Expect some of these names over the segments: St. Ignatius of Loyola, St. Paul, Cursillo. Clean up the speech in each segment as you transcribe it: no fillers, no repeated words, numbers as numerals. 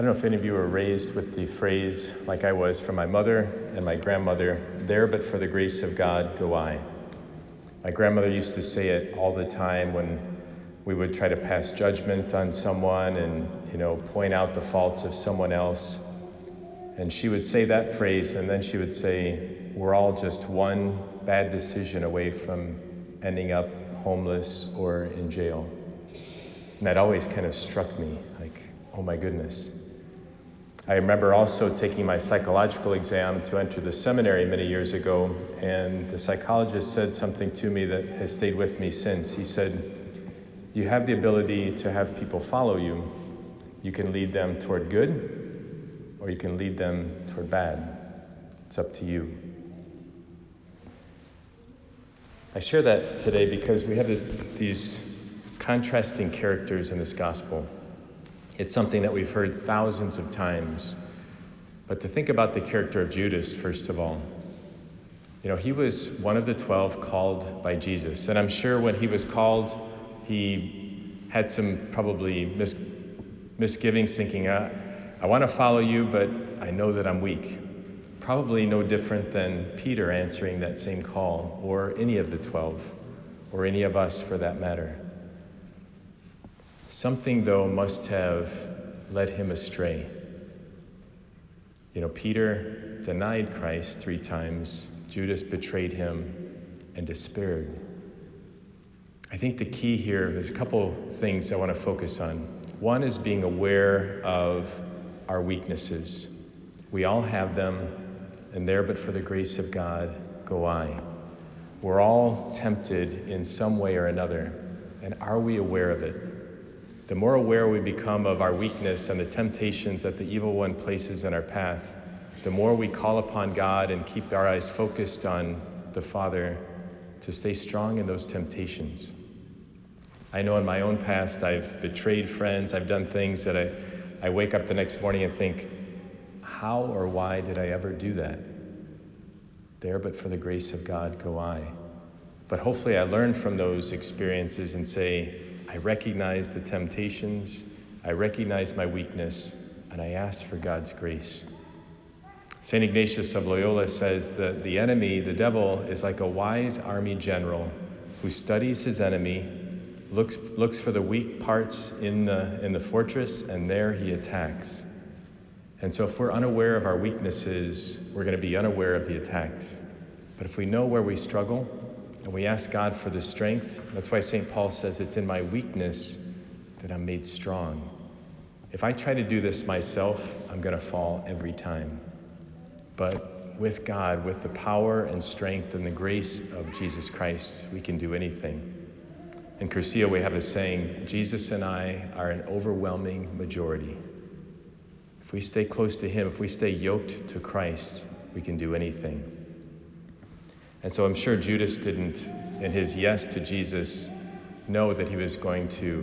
don't know if any of you were raised with the phrase, like I was, from my mother and my grandmother, "There but for the grace of God go I." My grandmother used to say it all the time when we would try to pass judgment on someone and, point out the faults of someone else. And she would say that phrase, and then she would say, "We're all just one bad decision away from ending up homeless or in jail." And that always kind of struck me, like, oh my goodness. I remember also taking my psychological exam to enter the seminary many years ago, and the psychologist said something to me that has stayed with me since. He said, "You have the ability to have people follow you. You can lead them toward good, or you can lead them toward bad. It's up to you." I share that today because we have these contrasting characters in this gospel. It's something that we've heard thousands of times. But to think about the character of Judas, first of all. He was one of the 12 called by Jesus. And I'm sure when he was called, he had some probably misgivings, thinking, I want to follow you, but I know that I'm weak. Probably no different than Peter answering that same call, or any of the 12, or any of us for that matter. Something, though, must have led him astray. Peter denied Christ 3 times. Judas betrayed him and despaired. I think the key here, there's a couple things I want to focus on. One is being aware of our weaknesses. We all have them. And there but for the grace of God go I. We're all tempted in some way or another, and are we aware of it? The more aware we become of our weakness and the temptations that the evil one places in our path, the more we call upon God and keep our eyes focused on the Father to stay strong in those temptations. I know in my own past I've betrayed friends, I've done things that I wake up the next morning and think, how or why did I ever do that? There but for the grace of God go I. But hopefully I learn from those experiences and say, I recognize the temptations, I recognize my weakness, and I ask for God's grace. St. Ignatius of Loyola says that the enemy, the devil, is like a wise army general who studies his enemy, looks for the weak parts in the fortress, and there he attacks. And so if we're unaware of our weaknesses, we're going to be unaware of the attacks. But if we know where we struggle and we ask God for the strength, that's why St. Paul says it's in my weakness that I'm made strong. If I try to do this myself, I'm going to fall every time. But with God, with the power and strength and the grace of Jesus Christ, we can do anything. In Cursillo, we have a saying, Jesus and I are an overwhelming majority. If we stay close to him, if we stay yoked to Christ, we can do anything. And so I'm sure Judas didn't, in his yes to Jesus, know that he was going to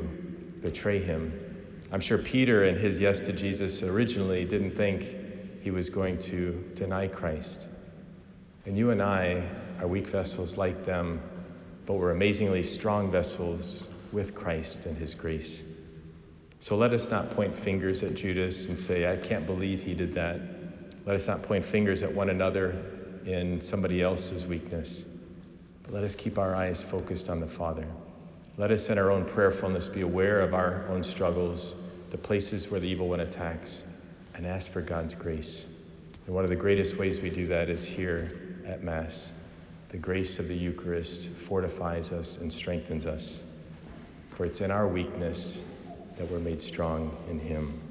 betray him. I'm sure Peter, in his yes to Jesus originally, didn't think he was going to deny Christ. And you and I are weak vessels like them, but we're amazingly strong vessels with Christ and his grace. So let us not point fingers at Judas and say, I can't believe he did that. Let us not point fingers at one another in somebody else's weakness. But let us keep our eyes focused on the Father. Let us in our own prayerfulness be aware of our own struggles, the places where the evil one attacks, and ask for God's grace. And one of the greatest ways we do that is here at Mass. The grace of the Eucharist fortifies us and strengthens us. For it's in our weakness that we're made strong in him.